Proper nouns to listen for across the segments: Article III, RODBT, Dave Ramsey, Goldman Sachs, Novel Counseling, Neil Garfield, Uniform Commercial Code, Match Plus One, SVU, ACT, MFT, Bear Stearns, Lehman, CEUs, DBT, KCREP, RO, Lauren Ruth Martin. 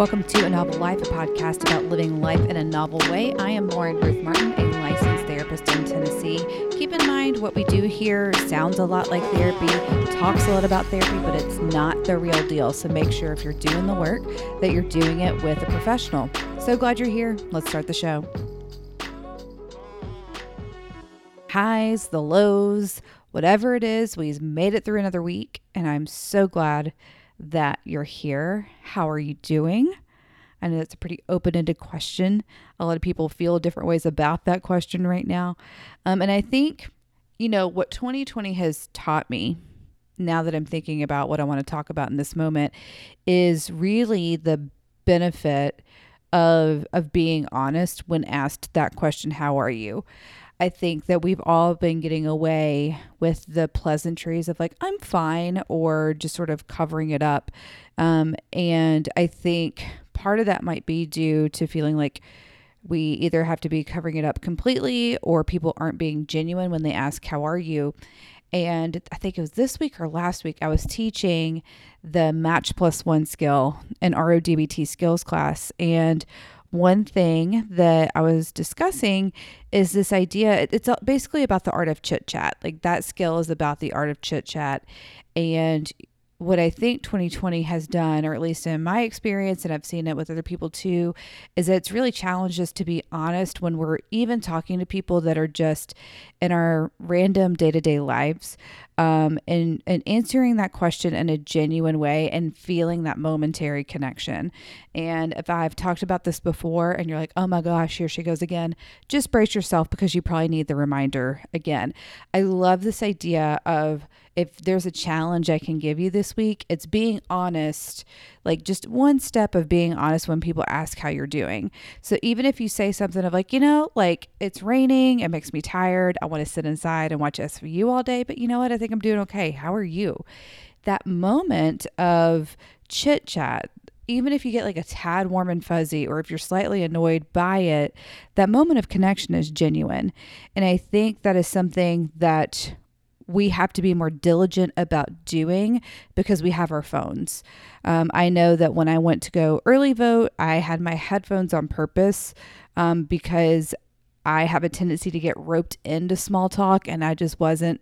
Welcome to A Novel Life, a podcast about living life in a novel way. I am Lauren Ruth Martin, a licensed therapist in Tennessee. Keep in mind what we do here sounds a lot like therapy, talks a lot about therapy, but it's not the real deal. So make sure if you're doing the work that you're doing it with a professional. So glad you're here. Let's start the show. Highs, the lows, whatever it is, we've made it through another week, and I'm so glad that you're here. How are you doing? I know that's a pretty open-ended question. A lot of people feel different ways about that question right now. And I think, what 2020 has taught me, now that I'm thinking about what I want to talk about in this moment, is really the benefit of being honest when asked that question, how are you? I think that we've all been getting away with the pleasantries of like, I'm fine, or just sort of covering it up. And I think part of that might be due to feeling like we either have to be covering it up completely or people aren't being genuine when they ask, how are you? And I think it was this week or last week, I was teaching the Match Plus One skill, an RODBT skills class. And one thing that I was discussing is this idea, it's basically about the art of chit chat. Like that skill is about the art of chit chat. And what I think 2020 has done, or at least in my experience, and I've seen it with other people too, is that it's really challenged us to be honest when we're even talking to people that are just in our random day-to-day lives, and answering that question in a genuine way and feeling that momentary connection. And if I've talked about this before and you're like, oh my gosh, here she goes again, just brace yourself because you probably need the reminder again. I love this idea of if there's a challenge I can give you this week, it's being honest, like just one step of being honest when people ask how you're doing. So even if you say something of like, like it's raining, it makes me tired, I want to sit inside and watch SVU all day, but you know what? I think I'm doing okay. How are you? That moment of chit chat, even if you get like a tad warm and fuzzy, or if you're slightly annoyed by it, that moment of connection is genuine. And I think that is something that we have to be more diligent about doing because we have our phones. I know that when I went to go early vote, I had my headphones on purpose, because I have a tendency to get roped into small talk, and I wasn't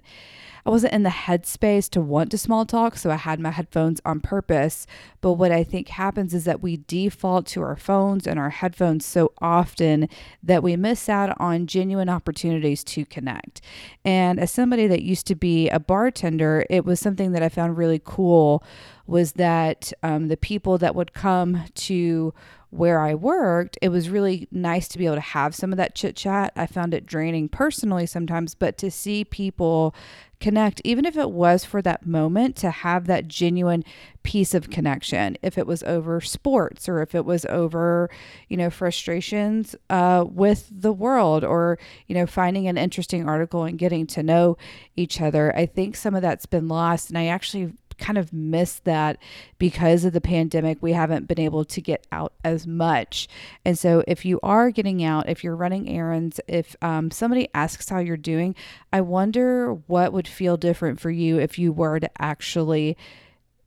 in the headspace to want to small talk, so I had my headphones on purpose. But what I think happens is that we default to our phones and our headphones so often that we miss out on genuine opportunities to connect. And as somebody that used to be a bartender, it was something that I found really cool was that the people that would come to where I worked, it was really nice to be able to have some of that chit chat. I found it draining personally sometimes, but to see people connect, even if it was for that moment, to have that genuine piece of connection, if it was over sports or if it was over, frustrations with the world, or, finding an interesting article and getting to know each other. I think some of that's been lost, and I actually kind of missed that because of the pandemic. We haven't been able to get out as much. And so if you are getting out, if you're running errands, if somebody asks how you're doing, I wonder what would feel different for you if you were to actually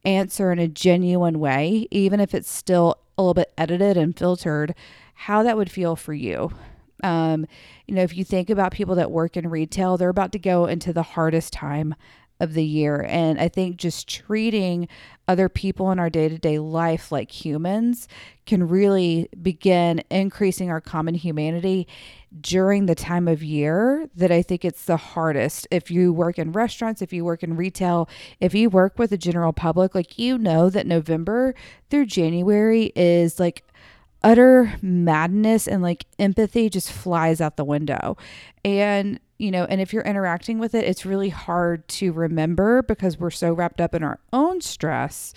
answer in a genuine way, even if it's still a little bit edited and filtered, how that would feel for you. If you think about people that work in retail, they're about to go into the hardest time of the year. And I think just treating other people in our day-to-day life like humans can really begin increasing our common humanity during the time of year that I think it's the hardest. If you work in restaurants, if you work in retail, if you work with the general public, like, that November through January is like utter madness, and like empathy just flies out the window. And if you're interacting with it, it's really hard to remember because we're so wrapped up in our own stress,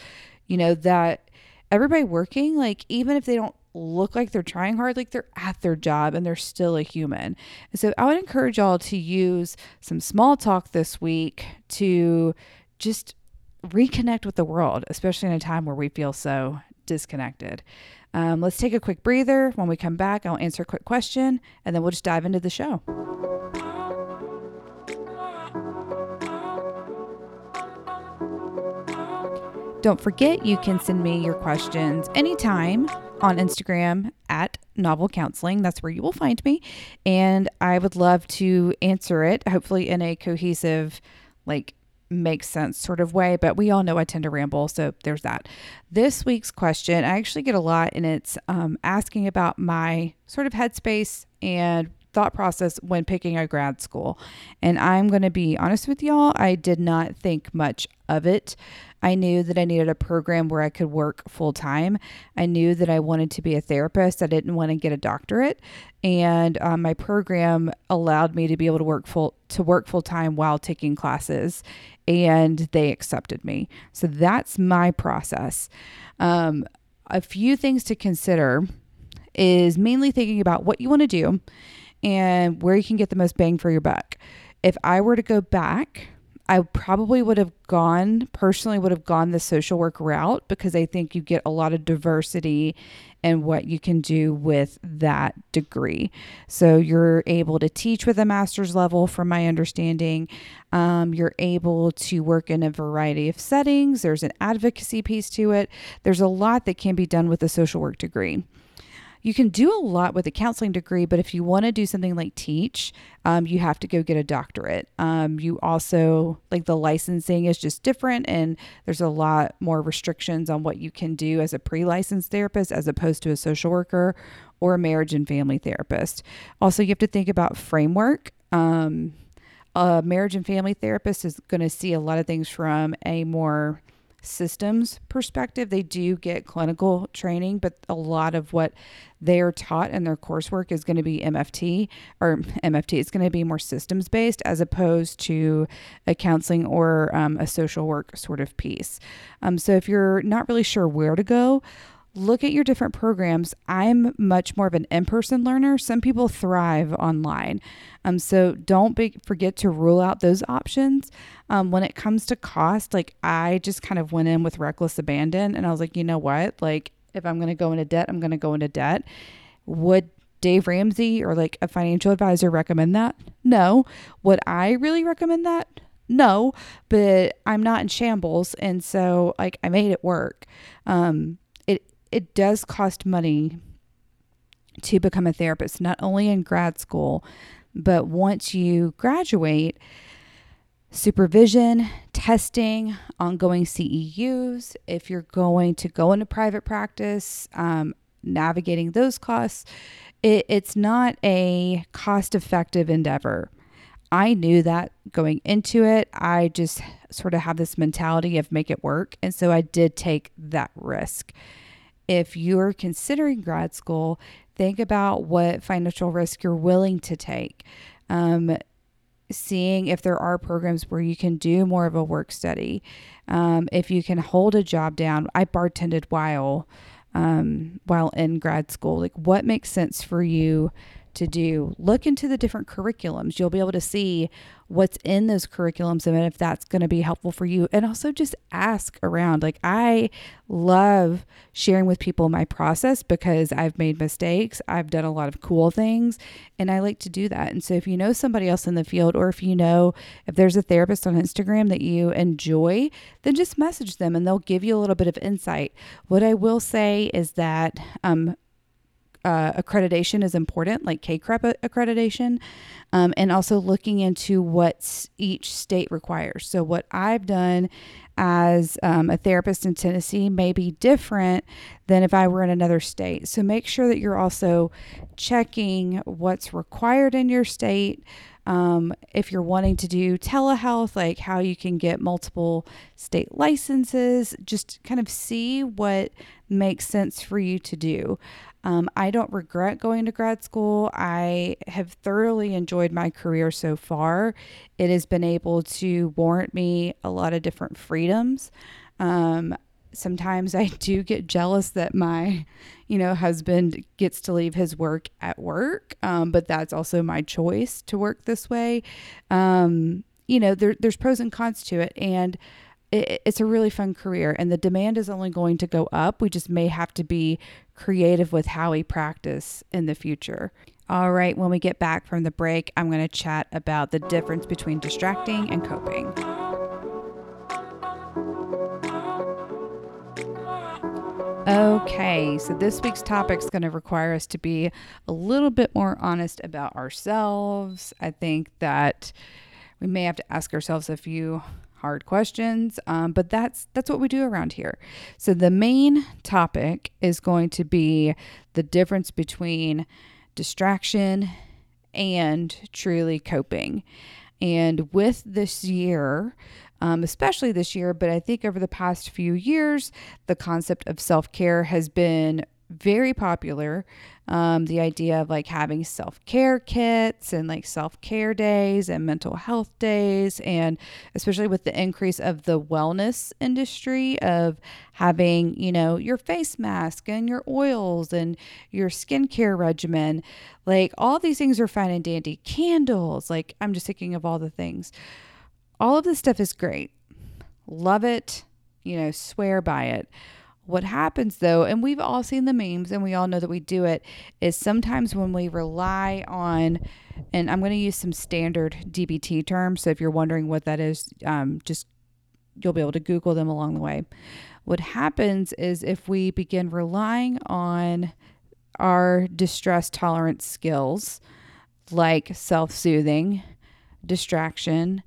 that everybody working, like, even if they don't look like they're trying hard, like they're at their job and they're still a human. And so I would encourage y'all to use some small talk this week to just reconnect with the world, especially in a time where we feel so disconnected. Let's take a quick breather. When we come back, I'll answer a quick question, and then we'll just dive into the show. Don't forget, you can send me your questions anytime on Instagram at Novel Counseling. That's where you will find me. And I would love to answer it, hopefully in a cohesive, like, makes sense sort of way, but we all know I tend to ramble, so there's that. This week's question, I actually get a lot, and it's asking about my sort of headspace and thought process when picking a grad school. And I'm going to be honest with y'all, I did not think much of it. I knew that I needed a program where I could work full time. I knew that I wanted to be a therapist. I didn't want to get a doctorate, and my program allowed me to be able to work full time while taking classes, and they accepted me. So that's my process. A few things to consider is mainly thinking about what you want to do and where you can get the most bang for your buck. If I were to go back, I probably would have gone the social work route, because I think you get a lot of diversity in what you can do with that degree. So you're able to teach with a master's level, from my understanding. You're able to work in a variety of settings. There's an advocacy piece to it. There's a lot that can be done with a social work degree. You can do a lot with a counseling degree, but if you want to do something like teach, you have to go get a doctorate. You also, like, the licensing is just different, and there's a lot more restrictions on what you can do as a pre-licensed therapist as opposed to a social worker or a marriage and family therapist. Also, you have to think about framework. A marriage and family therapist is going to see a lot of things from a more systems perspective. They do get clinical training, but a lot of what they're taught in their coursework is going to be MFT. It's going to be more systems based as opposed to a counseling or a social work sort of piece. So if you're not really sure where to go, look at your different programs. I'm much more of an in-person learner. Some people thrive online. So don't forget to rule out those options. When it comes to cost, like, I just kind of went in with reckless abandon, and I was like, you know what? Like, if I'm going to go into debt, I'm going to go into debt. Would Dave Ramsey or like a financial advisor recommend that? No. Would I really recommend that? No, but I'm not in shambles. And so, like, I made it work. It does cost money to become a therapist, not only in grad school, but once you graduate, supervision, testing, ongoing CEUs, if you're going to go into private practice, navigating those costs, it's not a cost-effective endeavor. I knew that going into it. I just sort of have this mentality of make it work. And so I did take that risk. If you're considering grad school, think about what financial risk you're willing to take. Seeing if there are programs where you can do more of a work study. If you can hold a job down. I bartended while in grad school. Like, what makes sense for you to do? Look into the different curriculums. You'll be able to see what's in those curriculums and if that's going to be helpful for you. And also just ask around. Like, I love sharing with people my process because I've made mistakes. I've done a lot of cool things, and I like to do that. And so if you know somebody else in the field, or if there's a therapist on Instagram that you enjoy, then just message them and they'll give you a little bit of insight. What I will say is that, accreditation is important, like KCREP accreditation, and also looking into what each state requires. So what I've done as a therapist in Tennessee may be different than if I were in another state. So make sure that you're also checking what's required in your state. If you're wanting to do telehealth, like how you can get multiple state licenses, just kind of see what makes sense for you to do. I don't regret going to grad school. I have thoroughly enjoyed my career so far. It has been able to warrant me a lot of different freedoms. Sometimes I do get jealous that my, husband gets to leave his work at work. But that's also my choice to work this way. There's pros and cons to it, and it's a really fun career, and the demand is only going to go up. We just may have to be creative with how we practice in the future. All right. When we get back from the break, I'm going to chat about the difference between distracting and coping. Okay, so this week's topic is going to require us to be a little bit more honest about ourselves. I think that we may have to ask ourselves a few hard questions, but that's what we do around here. So the main topic is going to be the difference between distraction and truly coping. And with this year, especially this year, but I think over the past few years, the concept of self-care has been very popular. The idea of like having self-care kits and like self-care days and mental health days, and especially with the increase of the wellness industry of having, you know, your face mask and your oils and your skincare regimen, like all these things are fine and dandy. Candles, like I'm just thinking of all the things. All of this stuff is great. Love it. You know, swear by it. What happens though, and we've all seen the memes and we all know that we do it, is sometimes when we rely on, and I'm going to use some standard DBT terms. So if you're wondering what that is, just you'll be able to Google them along the way. What happens is if we begin relying on our distress tolerance skills, like self-soothing, distraction,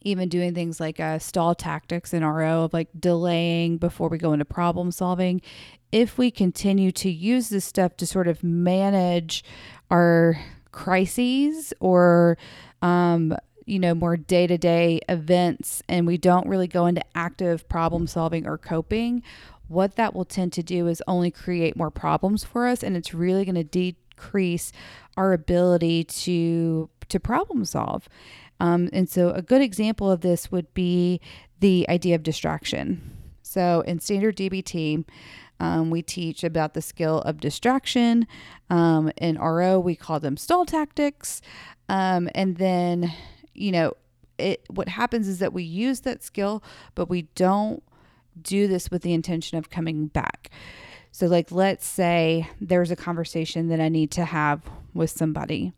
even doing things like stall tactics in RO of like delaying before we go into problem solving. If we continue to use this stuff to sort of manage our crises or, you know, more day-to-day events, and we don't really go into active problem solving or coping, what that will tend to do is only create more problems for us. And it's really going to decrease our ability to problem solve. And so a good example of this would be the idea of distraction. So in standard DBT, we teach about the skill of distraction. In RO, we call them stall tactics. And then, you know, what happens is that we use that skill, but we don't do this with the intention of coming back. So like, let's say there's a conversation that I need to have with somebody,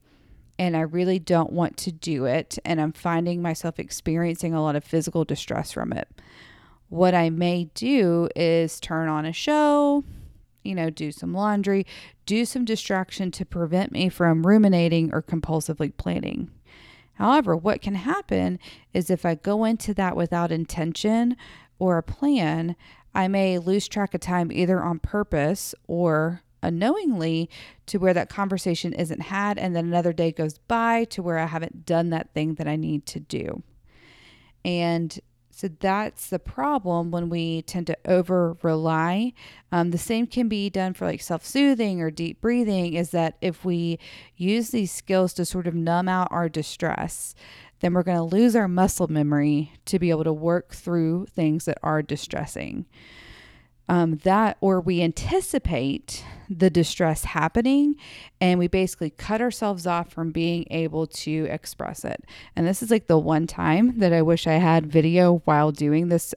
and I really don't want to do it, and I'm finding myself experiencing a lot of physical distress from it. What I may do is turn on a show, you know, do some laundry, do some distraction to prevent me from ruminating or compulsively planning. However, what can happen is if I go into that without intention or a plan, I may lose track of time either on purpose or unknowingly, to where that conversation isn't had, and then another day goes by to where I haven't done that thing that I need to do. And so that's the problem when we tend to over rely. The same can be done for like self-soothing or deep breathing, is that if we use these skills to sort of numb out our distress, then we're going to lose our muscle memory to be able to work through things that are distressing. That, or we anticipate the distress happening and we basically cut ourselves off from being able to express it. And this is like the one time that I wish I had video while doing this,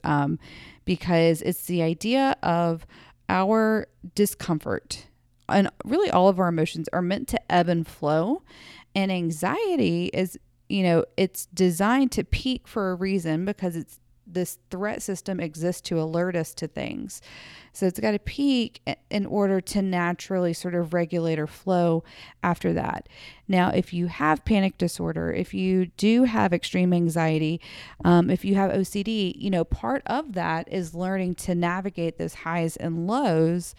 because it's the idea of our discomfort, and really all of our emotions are meant to ebb and flow. And anxiety is, you know, it's designed to peak for a reason, because it's this threat system exists to alert us to things. So it's got to peak in order to naturally sort of regulate or flow after that. Now, if you have panic disorder, if you do have extreme anxiety, if you have OCD, you know, part of that is learning to navigate those highs and lows,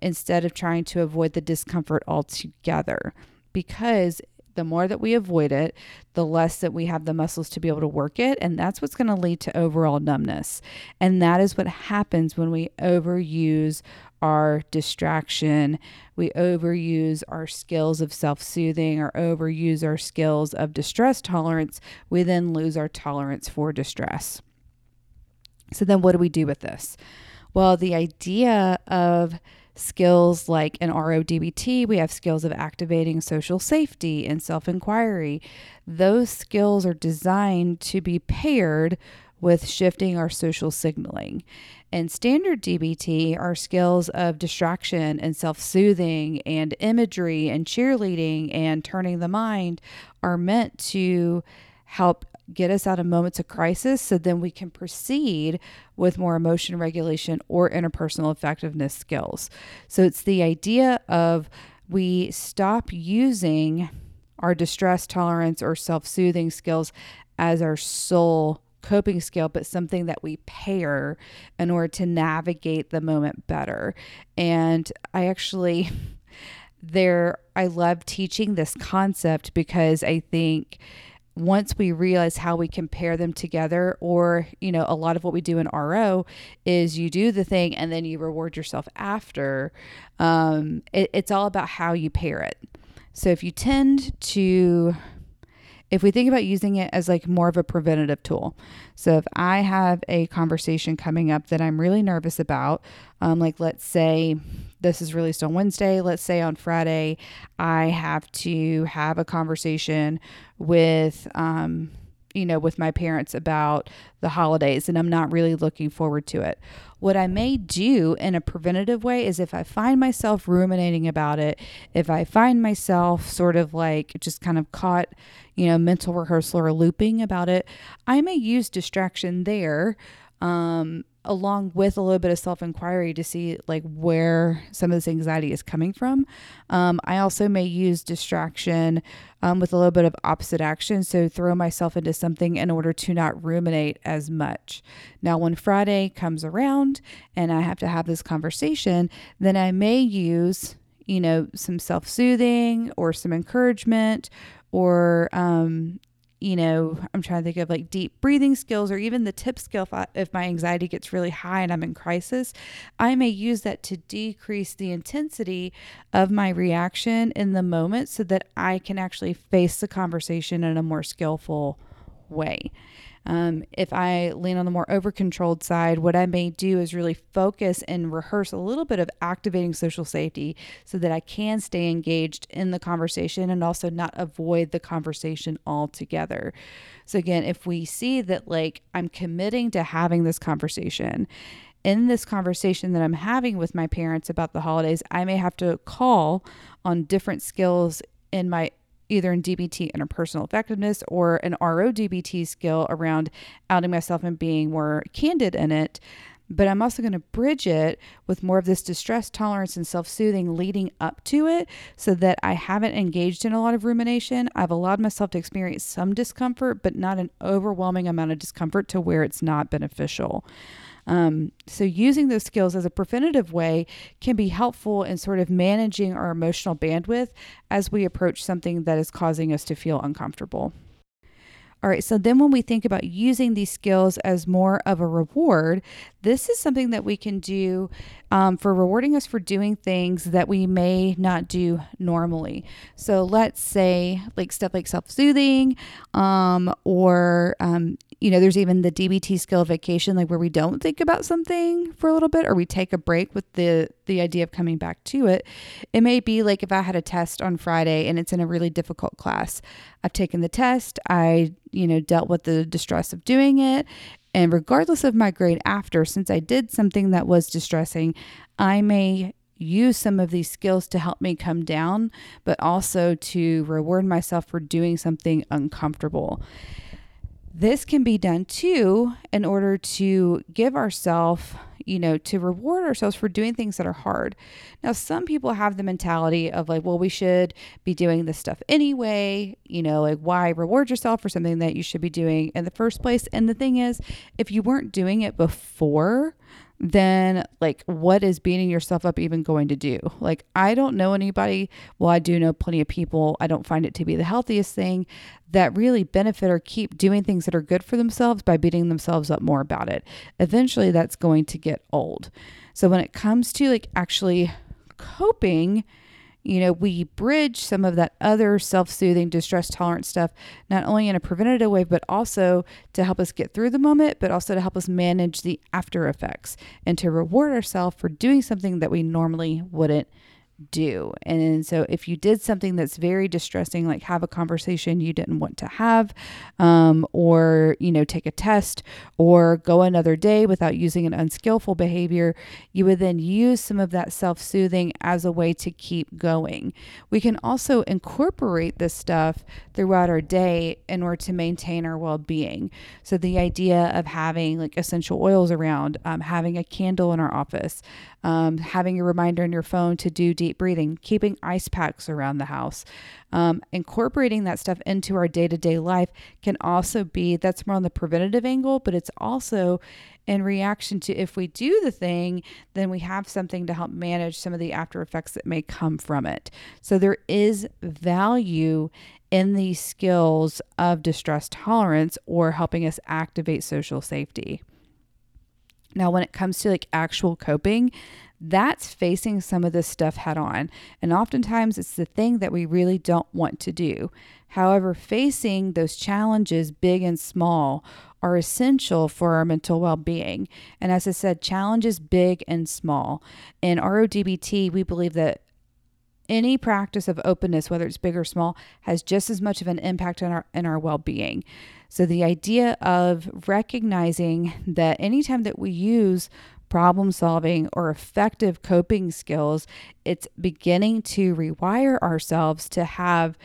instead of trying to avoid the discomfort altogether, because the more that we avoid it, the less that we have the muscles to be able to work it. And that's what's going to lead to overall numbness. And that is what happens when we overuse our distraction. We overuse our skills of self-soothing or overuse our skills of distress tolerance. We then lose our tolerance for distress. So then what do we do with this? Well, the idea of skills like in RODBT, we have skills of activating social safety and self-inquiry. Those skills are designed to be paired with shifting our social signaling. In standard DBT, our skills of distraction and self-soothing and imagery and cheerleading and turning the mind are meant to help get us out of moments of crisis so then we can proceed with more emotion regulation or interpersonal effectiveness skills. So it's the idea of we stop using our distress tolerance or self-soothing skills as our sole coping skill, but something that we pair in order to navigate the moment better. And I love teaching this concept because I think once we realize how we can pair them together, or, you know, a lot of what we do in RO is you do the thing and then you reward yourself after. It's all about how you pair it. So if we think about using it as like more of a preventative tool. So if I have a conversation coming up that I'm really nervous about, like let's say this is released on Wednesday, let's say on Friday, I have to have a conversation with my parents about the holidays, and I'm not really looking forward to it. What I may do in a preventative way is if I find myself ruminating about it, if I find myself sort of like just kind of caught, mental rehearsal or looping about it, I may use distraction there, along with a little bit of self-inquiry to see like where some of this anxiety is coming from. I also may use distraction with a little bit of opposite action. So throw myself into something in order to not ruminate as much. Now, when Friday comes around and I have to have this conversation, then I may use, some self-soothing or some encouragement or, I'm trying to think of like deep breathing skills or even the tip skill. If my anxiety gets really high and I'm in crisis, I may use that to decrease the intensity of my reaction in the moment so that I can actually face the conversation in a more skillful way. If I lean on the more over-controlled side, what I may do is really focus and rehearse a little bit of activating social safety so that I can stay engaged in the conversation and also not avoid the conversation altogether. So again, if we see that like I'm committing to having this conversation, in this conversation that I'm having with my parents about the holidays, I may have to call on different skills in my either in DBT interpersonal effectiveness or an RODBT skill around outing myself and being more candid in it. But I'm also going to bridge it with more of this distress tolerance and self-soothing leading up to it so that I haven't engaged in a lot of rumination. I've allowed myself to experience some discomfort, but not an overwhelming amount of discomfort to where it's not beneficial. So using those skills as a preventative way can be helpful in sort of managing our emotional bandwidth as we approach something that is causing us to feel uncomfortable. All right, so then when we think about using these skills as more of a reward, this is something that we can do for rewarding us for doing things that we may not do normally. So let's say like stuff like self-soothing there's even the DBT skill of vacation, like where we don't think about something for a little bit or we take a break with the idea of coming back to it. It may be like if I had a test on Friday and it's in a really difficult class, I've taken the test, I, dealt with the distress of doing it. And regardless of my grade after, since I did something that was distressing, I may use some of these skills to help me come down, but also to reward myself for doing something uncomfortable. This can be done too in order to give ourselves, to reward ourselves for doing things that are hard. Now, some people have the mentality of like, well, we should be doing this stuff anyway, like why reward yourself for something that you should be doing in the first place? And the thing is, if you weren't doing it before, then like what is beating yourself up even going to do? Like, I don't know anybody. Well, I do know plenty of people. I don't find it to be the healthiest thing that really benefit or keep doing things that are good for themselves by beating themselves up more about it. Eventually that's going to get old. So when it comes to like actually coping, we bridge some of that other self-soothing, distress tolerant stuff, not only in a preventative way, but also to help us get through the moment, but also to help us manage the after effects and to reward ourselves for doing something that we normally wouldn't do. And so if you did something that's very distressing, like have a conversation you didn't want to have, or, you know, take a test or go another day without using an unskillful behavior, you would then use some of that self-soothing as a way to keep going. We can also incorporate this stuff throughout our day in order to maintain our well-being. So the idea of having like essential oils around, having a candle in our office, having a reminder on your phone to do deep breathing, keeping ice packs around the house, incorporating that stuff into our day-to-day life can also be, that's more on the preventative angle, but it's also in reaction to if we do the thing, then we have something to help manage some of the after effects that may come from it. So there is value in these skills of distress tolerance or helping us activate social safety. Now, when it comes to like actual coping, that's facing some of this stuff head on. And oftentimes it's the thing that we really don't want to do. However, facing those challenges, big and small, are essential for our mental well-being. And as I said, challenges big and small. In RODBT, we believe that any practice of openness, whether it's big or small, has just as much of an impact on our well-being. So the idea of recognizing that anytime that we use problem solving or effective coping skills, it's beginning to rewire ourselves to have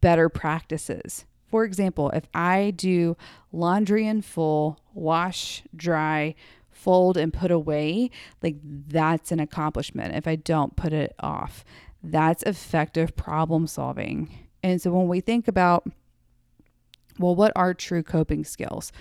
better practices. For example, if I do laundry in full, wash, dry, fold, and put away, like that's an accomplishment. If I don't put it off, that's effective problem solving. And so when we think about, well, what are true coping skills?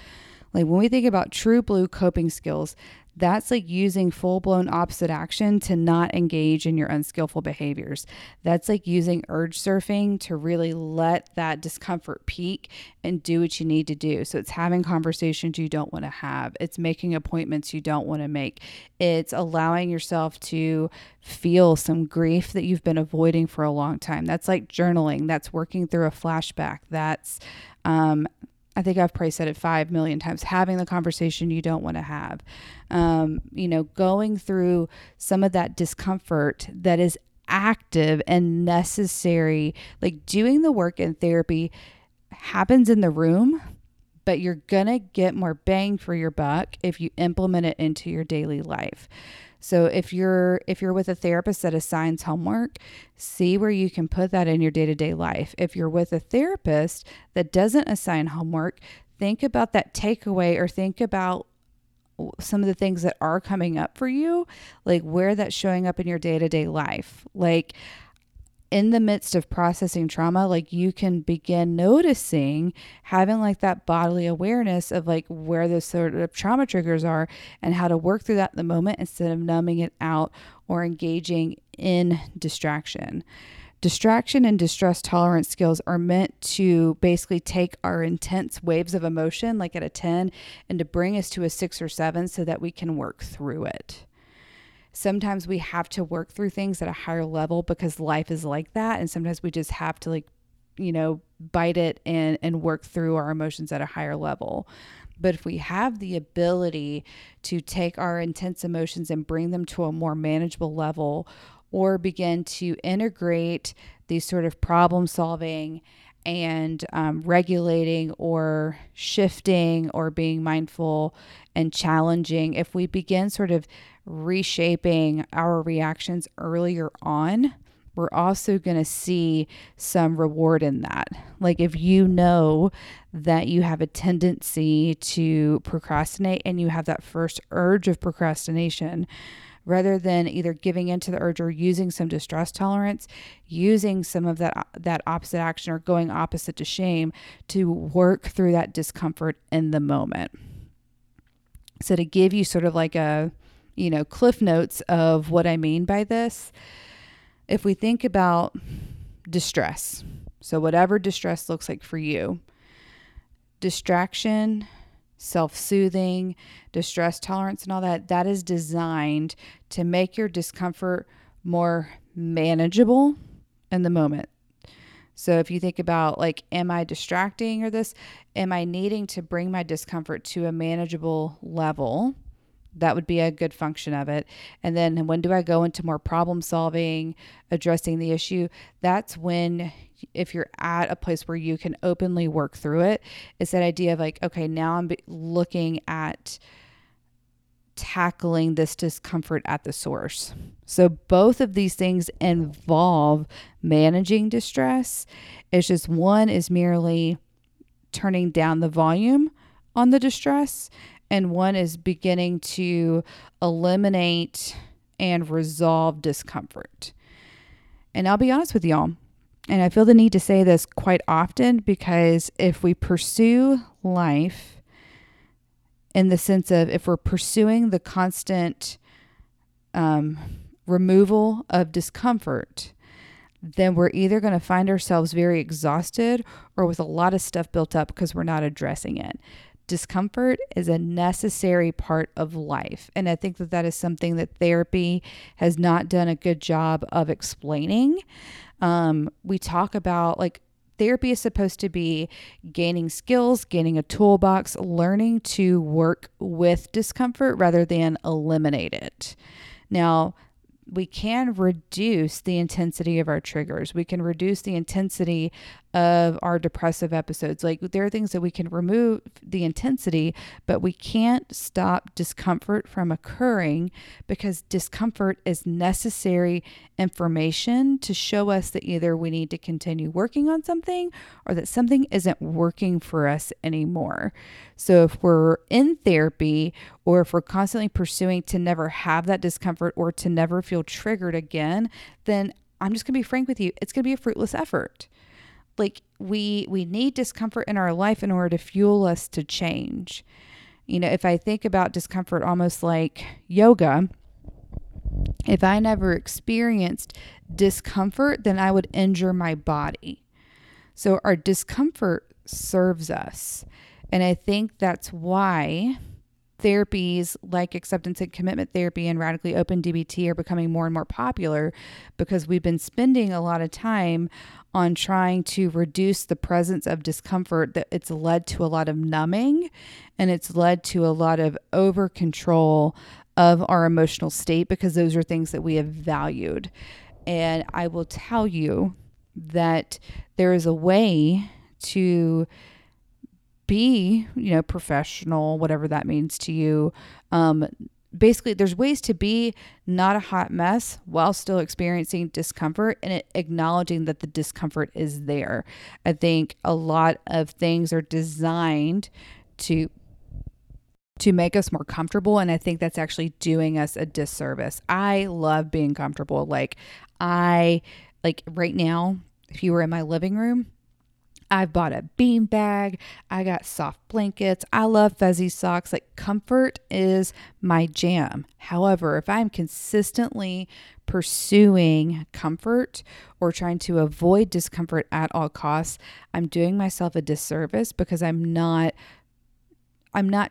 Like when we think about true blue coping skills, that's like using full-blown opposite action to not engage in your unskillful behaviors. That's like using urge surfing to really let that discomfort peak and do what you need to do. So it's having conversations you don't want to have. It's making appointments you don't want to make. It's allowing yourself to feel some grief that you've been avoiding for a long time. That's like journaling. That's working through a flashback. That's, I think I've probably said it 5 million times, having the conversation you don't want to have, you know, going through some of that discomfort that is active and necessary, like doing the work in therapy happens in the room, but you're going to get more bang for your buck if you implement it into your daily life. So if you're with a therapist that assigns homework, see where you can put that in your day-to-day life. If you're with a therapist that doesn't assign homework, think about that takeaway or think about some of the things that are coming up for you, like where that's showing up in your day-to-day life. Like in the midst of processing trauma, like you can begin noticing, having like that bodily awareness of like where those sort of trauma triggers are and how to work through that in the moment instead of numbing it out or engaging in distraction. Distraction and distress tolerance skills are meant to basically take our intense waves of emotion, like at a 10, and to bring us to a 6 or 7 so that we can work through it. Sometimes we have to work through things at a higher level because life is like that. And sometimes we just have to, like, you know, bite it and work through our emotions at a higher level. But if we have the ability to take our intense emotions and bring them to a more manageable level, or begin to integrate these sort of problem solving and regulating or shifting or being mindful and challenging, if we begin sort of reshaping our reactions earlier on, we're also going to see some reward in that. Like if you know that you have a tendency to procrastinate and you have that first urge of procrastination, rather than either giving into the urge or using some distress tolerance, using some of that opposite action or going opposite to shame to work through that discomfort in the moment. So to give you sort of like a, you know, cliff notes of what I mean by this, if we think about distress, so whatever distress looks like for you, distraction, self-soothing, distress tolerance, and all that, that is designed to make your discomfort more manageable in the moment. So if you think about like, am I distracting or this, am I needing to bring my discomfort to a manageable level? That would be a good function of it. And then when do I go into more problem solving, addressing the issue? That's when, if you're at a place where you can openly work through it, it's that idea of like, okay, now I'm looking at tackling this discomfort at the source. So both of these things involve managing distress. It's just one is merely turning down the volume on the distress, and one is beginning to eliminate and resolve discomfort. And I'll be honest with y'all, and I feel the need to say this quite often, because if we pursue life in the sense of, if we're pursuing the constant removal of discomfort, then we're either going to find ourselves very exhausted or with a lot of stuff built up because we're not addressing it. Discomfort is a necessary part of life. And I think that that is something that therapy has not done a good job of explaining. We talk about, like, therapy is supposed to be gaining skills, gaining a toolbox, learning to work with discomfort rather than eliminate it. Now, we can reduce the intensity of our triggers. We can reduce the intensity of our depressive episodes. Like, there are things that we can remove the intensity, but we can't stop discomfort from occurring, because discomfort is necessary information to show us that either we need to continue working on something or that something isn't working for us anymore. So if we're in therapy, or if we're constantly pursuing to never have that discomfort or to never feel triggered again, then I'm just going to be frank with you, it's going to be a fruitless effort. Like, we need discomfort in our life in order to fuel us to change. You know, if I think about discomfort almost like yoga, if I never experienced discomfort, then I would injure my body. So our discomfort serves us. And I think that's why therapies like acceptance and commitment therapy and radically open DBT are becoming more and more popular, because we've been spending a lot of time on trying to reduce the presence of discomfort. That it's led to a lot of numbing, and it's led to a lot of over control of our emotional state, because those are things that we have valued. And I will tell you that there is a way to be, you know, professional, whatever that means to you. Basically, there's ways to be not a hot mess while still experiencing discomfort and acknowledging that the discomfort is there. I think a lot of things are designed to make us more comfortable, and I think that's actually doing us a disservice. I love being comfortable. Like right now, if you were in my living room, I've bought a bean bag. I got soft blankets. I love fuzzy socks. Like, comfort is my jam. However, if I'm consistently pursuing comfort or trying to avoid discomfort at all costs, I'm doing myself a disservice, because I'm not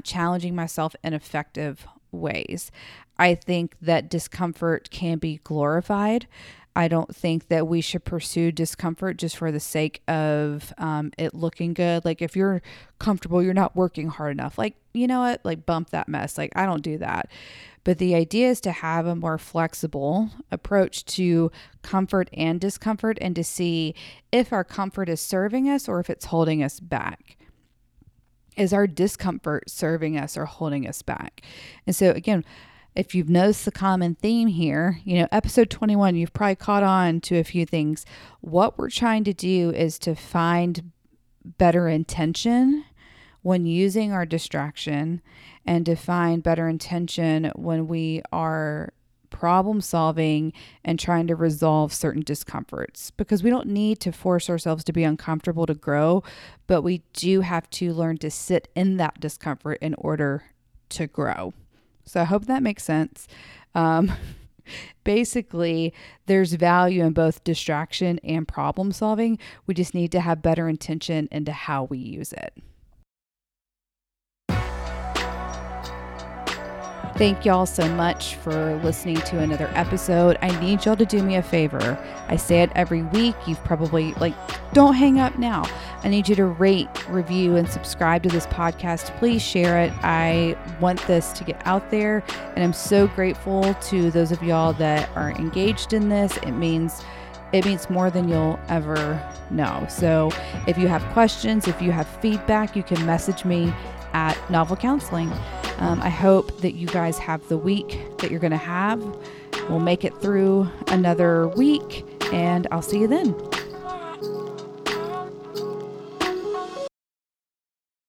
challenging myself in effective ways. I think that discomfort can be glorified. I don't think that we should pursue discomfort just for the sake of it looking good. Like, if you're comfortable, you're not working hard enough. Like, you know what? Like, bump that mess. Like, I don't do that. But the idea is to have a more flexible approach to comfort and discomfort, and to see if our comfort is serving us or if it's holding us back. Is our discomfort serving us or holding us back? And so, again, if you've noticed the common theme here, you know, episode 21, you've probably caught on to a few things. What we're trying to do is to find better intention when using our distraction, and to find better intention when we are problem solving and trying to resolve certain discomforts, because we don't need to force ourselves to be uncomfortable to grow, but we do have to learn to sit in that discomfort in order to grow. So I hope that makes sense. Basically, there's value in both distraction and problem solving. We just need to have better intention into how we use it. Thank y'all so much for listening to another episode. I need y'all to do me a favor. I say it every week. You've probably, don't hang up now. I need you to rate, review, and subscribe to this podcast. Please share it. I want this to get out there, and I'm so grateful to those of y'all that are engaged in this. It means more than you'll ever know. So if you have questions, if you have feedback, you can message me at Novel Counseling. I hope that you guys have the week that you're going to have. We'll make it through another week, and I'll see you then.